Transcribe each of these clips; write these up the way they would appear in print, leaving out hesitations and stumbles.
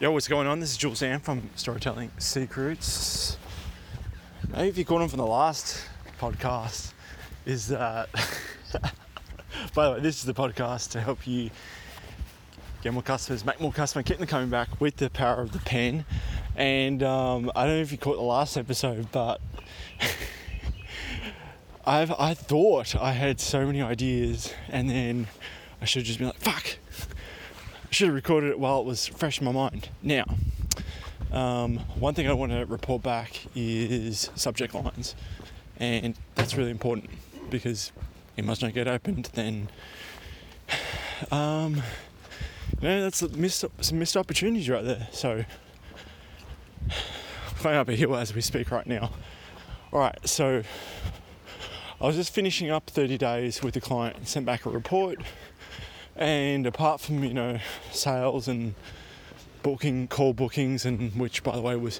Yo, what's going on? This is Jules Sam from Storytelling Secrets. Maybe if you caught on from the last podcast, is that... By the way, this is the podcast to help you get more customers, make more customers, keep them coming back with the power of the pen. And I don't know if you caught the last episode, but I thought I had so many ideas, and then I should have just been like, fuck! Should have recorded it while it was fresh in my mind. Now, one thing I want to report back is subject lines, and that's really important because it must not get opened. Then, that's some missed opportunities right there. So, going up a hill as we speak right now. All right, so I was just finishing up 30 days with the client and sent back a report. And apart from, sales and call bookings, and which, by the way, was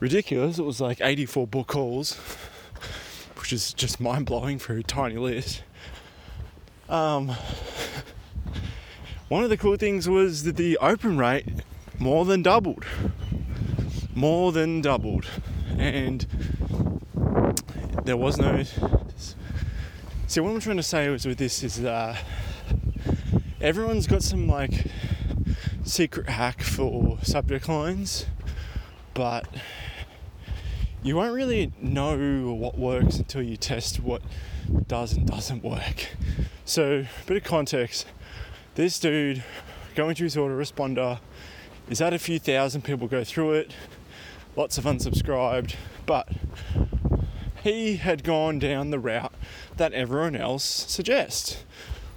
ridiculous. It was like 84 book calls, which is just mind-blowing for a tiny list. One of the cool things was that the open rate more than doubled. And there was no... See, what I'm trying to say with this is that... Everyone's got some secret hack for subject lines, but you won't really know what works until you test what does and doesn't work. So, bit of context, this dude going to his autoresponder, he's had a few thousand people go through it, lots of unsubscribed, but he had gone down the route that everyone else suggests,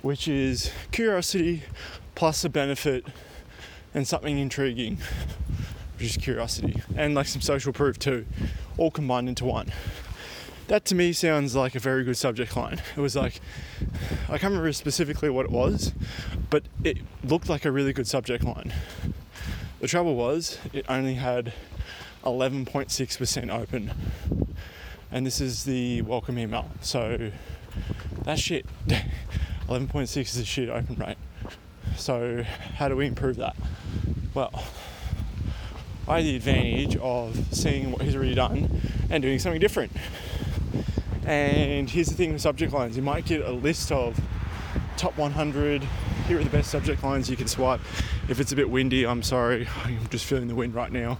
which is curiosity plus a benefit and something intriguing, which is curiosity, and some social proof too, all combined into one. That to me sounds like a very good subject line. It was I can't remember specifically what it was, but it looked like a really good subject line. The trouble was, it only had 11.6% open. And this is the welcome email, so that shit. 11.6 is a shit open rate. So how do we improve that? Well, I had the advantage of seeing what he's already done and doing something different. And here's the thing with subject lines. You might get a list of top 100. Here are the best subject lines you can swipe. If it's a bit windy, I'm sorry. I'm just feeling the wind right now.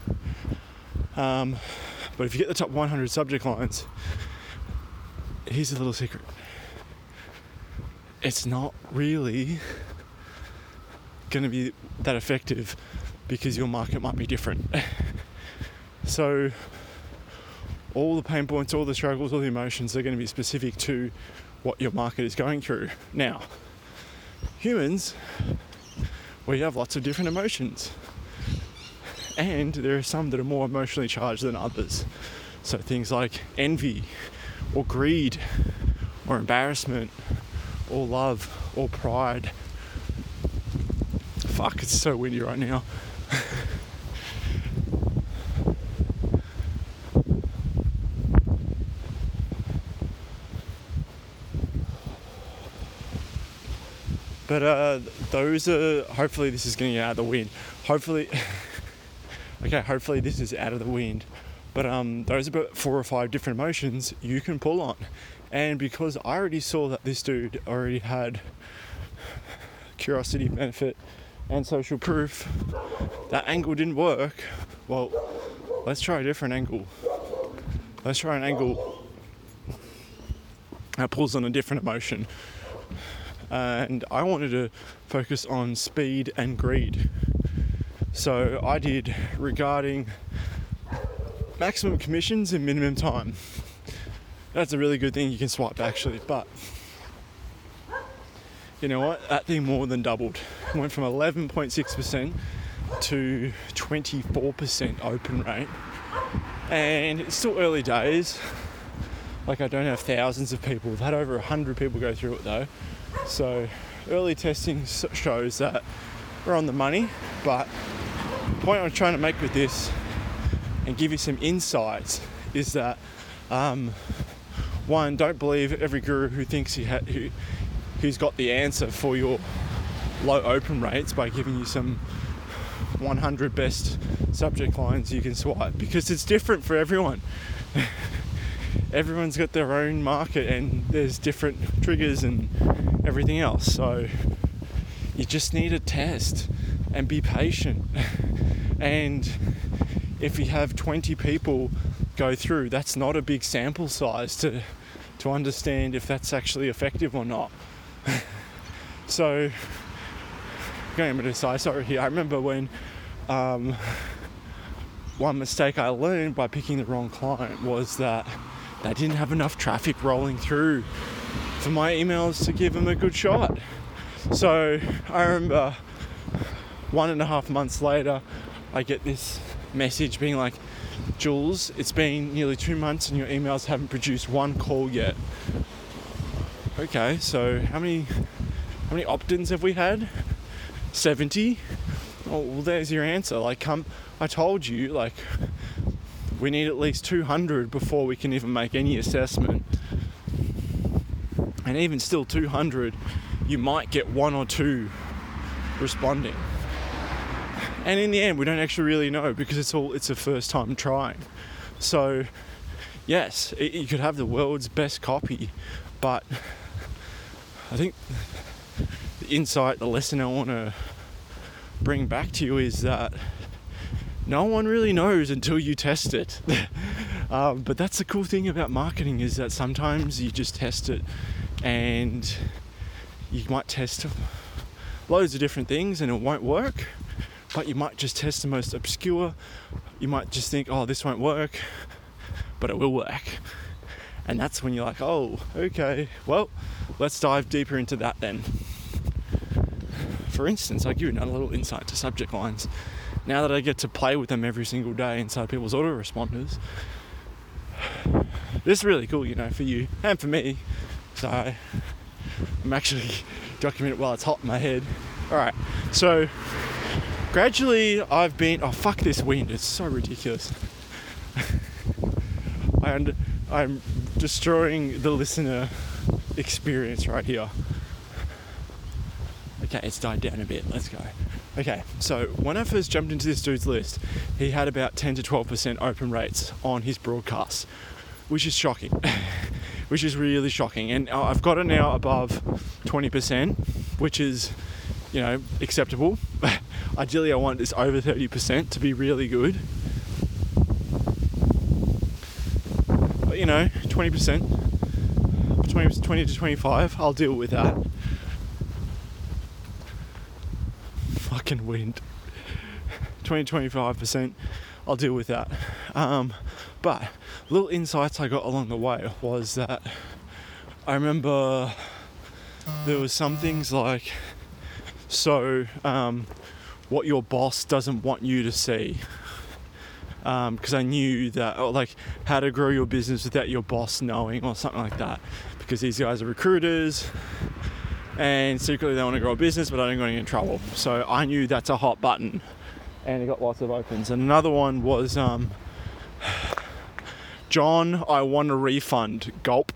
But if you get the top 100 subject lines, here's a little secret. It's not really going to be that effective because your market might be different. So all the pain points, all the struggles, all the emotions are going to be specific to what your market is going through. Now, humans, we have lots of different emotions, and there are some that are more emotionally charged than others. So things like envy or greed or embarrassment or love, or pride. Fuck, it's so windy right now. But those are... Hopefully this is going to get out of the wind. Hopefully this is out of the wind. But those are about 4 or 5 different emotions you can pull on. And because I already saw that this dude already had curiosity, benefit, and social proof, that angle didn't work. Well, let's try a different angle. Let's try an angle that pulls on a different emotion. And I wanted to focus on speed and greed. So I did regarding maximum commissions and minimum time. That's a really good thing you can swipe actually, but you know what? That thing more than doubled. It went from 11.6% to 24% open rate. And it's still early days. I don't have thousands of people. I've had over 100 people go through it though. So early testing shows that we're on the money, but the point I'm trying to make with this and give you some insights is that one, don't believe every guru who thinks who's got the answer for your low open rates by giving you some 100 best subject lines you can swipe, because it's different for everyone. Everyone's got their own market and there's different triggers and everything else. So you just need to test and be patient. And if you have 20 people go through, that's not a big sample size to understand if that's actually effective or not. So going a bit aside, sorry, here, I remember when one mistake I learned by picking the wrong client was that they didn't have enough traffic rolling through for my emails to give them a good shot. So I remember 1.5 months later, I get this message being like, Jules, it's been nearly 2 months and your emails haven't produced one call yet. Okay, so how many opt-ins have we had? 70? Oh, well, there's your answer. Like, I told you, like, we need at least 200 before we can even make any assessment. And even still, 200, you might get one or two responding. And in the end, we don't actually really know, because it's a first time trying. So yes, you could have the world's best copy, but I think the insight, the lesson I want to bring back to you is that no one really knows until you test it. But that's the cool thing about marketing, is that sometimes you just test it, and you might test loads of different things and it won't work. But you might just test the most obscure. You might just think, oh, this won't work, but it will work. And that's when you're like, oh, okay, well, let's dive deeper into that then. For instance, I'll give you another little insight to subject lines. Now that I get to play with them every single day inside people's autoresponders, this is really cool, you know, for you and for me. So I'm actually documenting it while it's hot in my head. All right, so gradually I've been, oh fuck this wind, it's so ridiculous. And I'm destroying the listener experience right here. Okay, it's died down a bit, let's go. Okay, so when I first jumped into this dude's list, he had about 10 to 12% open rates on his broadcasts, which is shocking, which is really shocking. And I've got it now above 20%, which is, you know, acceptable. Ideally, I want this over 30% to be really good. But, you know, 20 to 25, I'll deal with that. Fucking wind. 20 to 25%, I'll deal with that. But little insights I got along the way was that I remember there was some things like, so, what your boss doesn't want you to see, because I knew that, or like how to grow your business without your boss knowing, or something like that, because these guys are recruiters and secretly they want to grow a business, but I don't want to get in trouble. So I knew that's a hot button, and it got lots of opens. And another one was, John, I want a refund, gulp.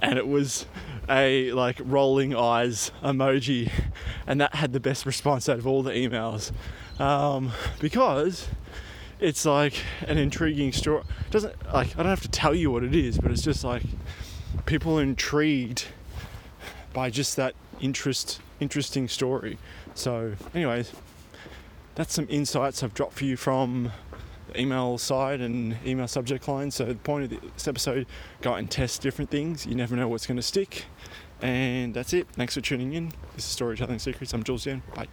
And it was a like rolling eyes emoji, and that had the best response out of all the emails, because it's like an intriguing story. Doesn't, like, I don't have to tell you what it is, but it's just like people intrigued by just that interesting story. So anyways, that's some insights I've dropped for you from the email side and email subject line. So the point of this episode, go out and test different things. You never know what's going to stick. And that's it. Thanks for tuning in. This is Storytelling Secrets. I'm Jules Sam. Bye.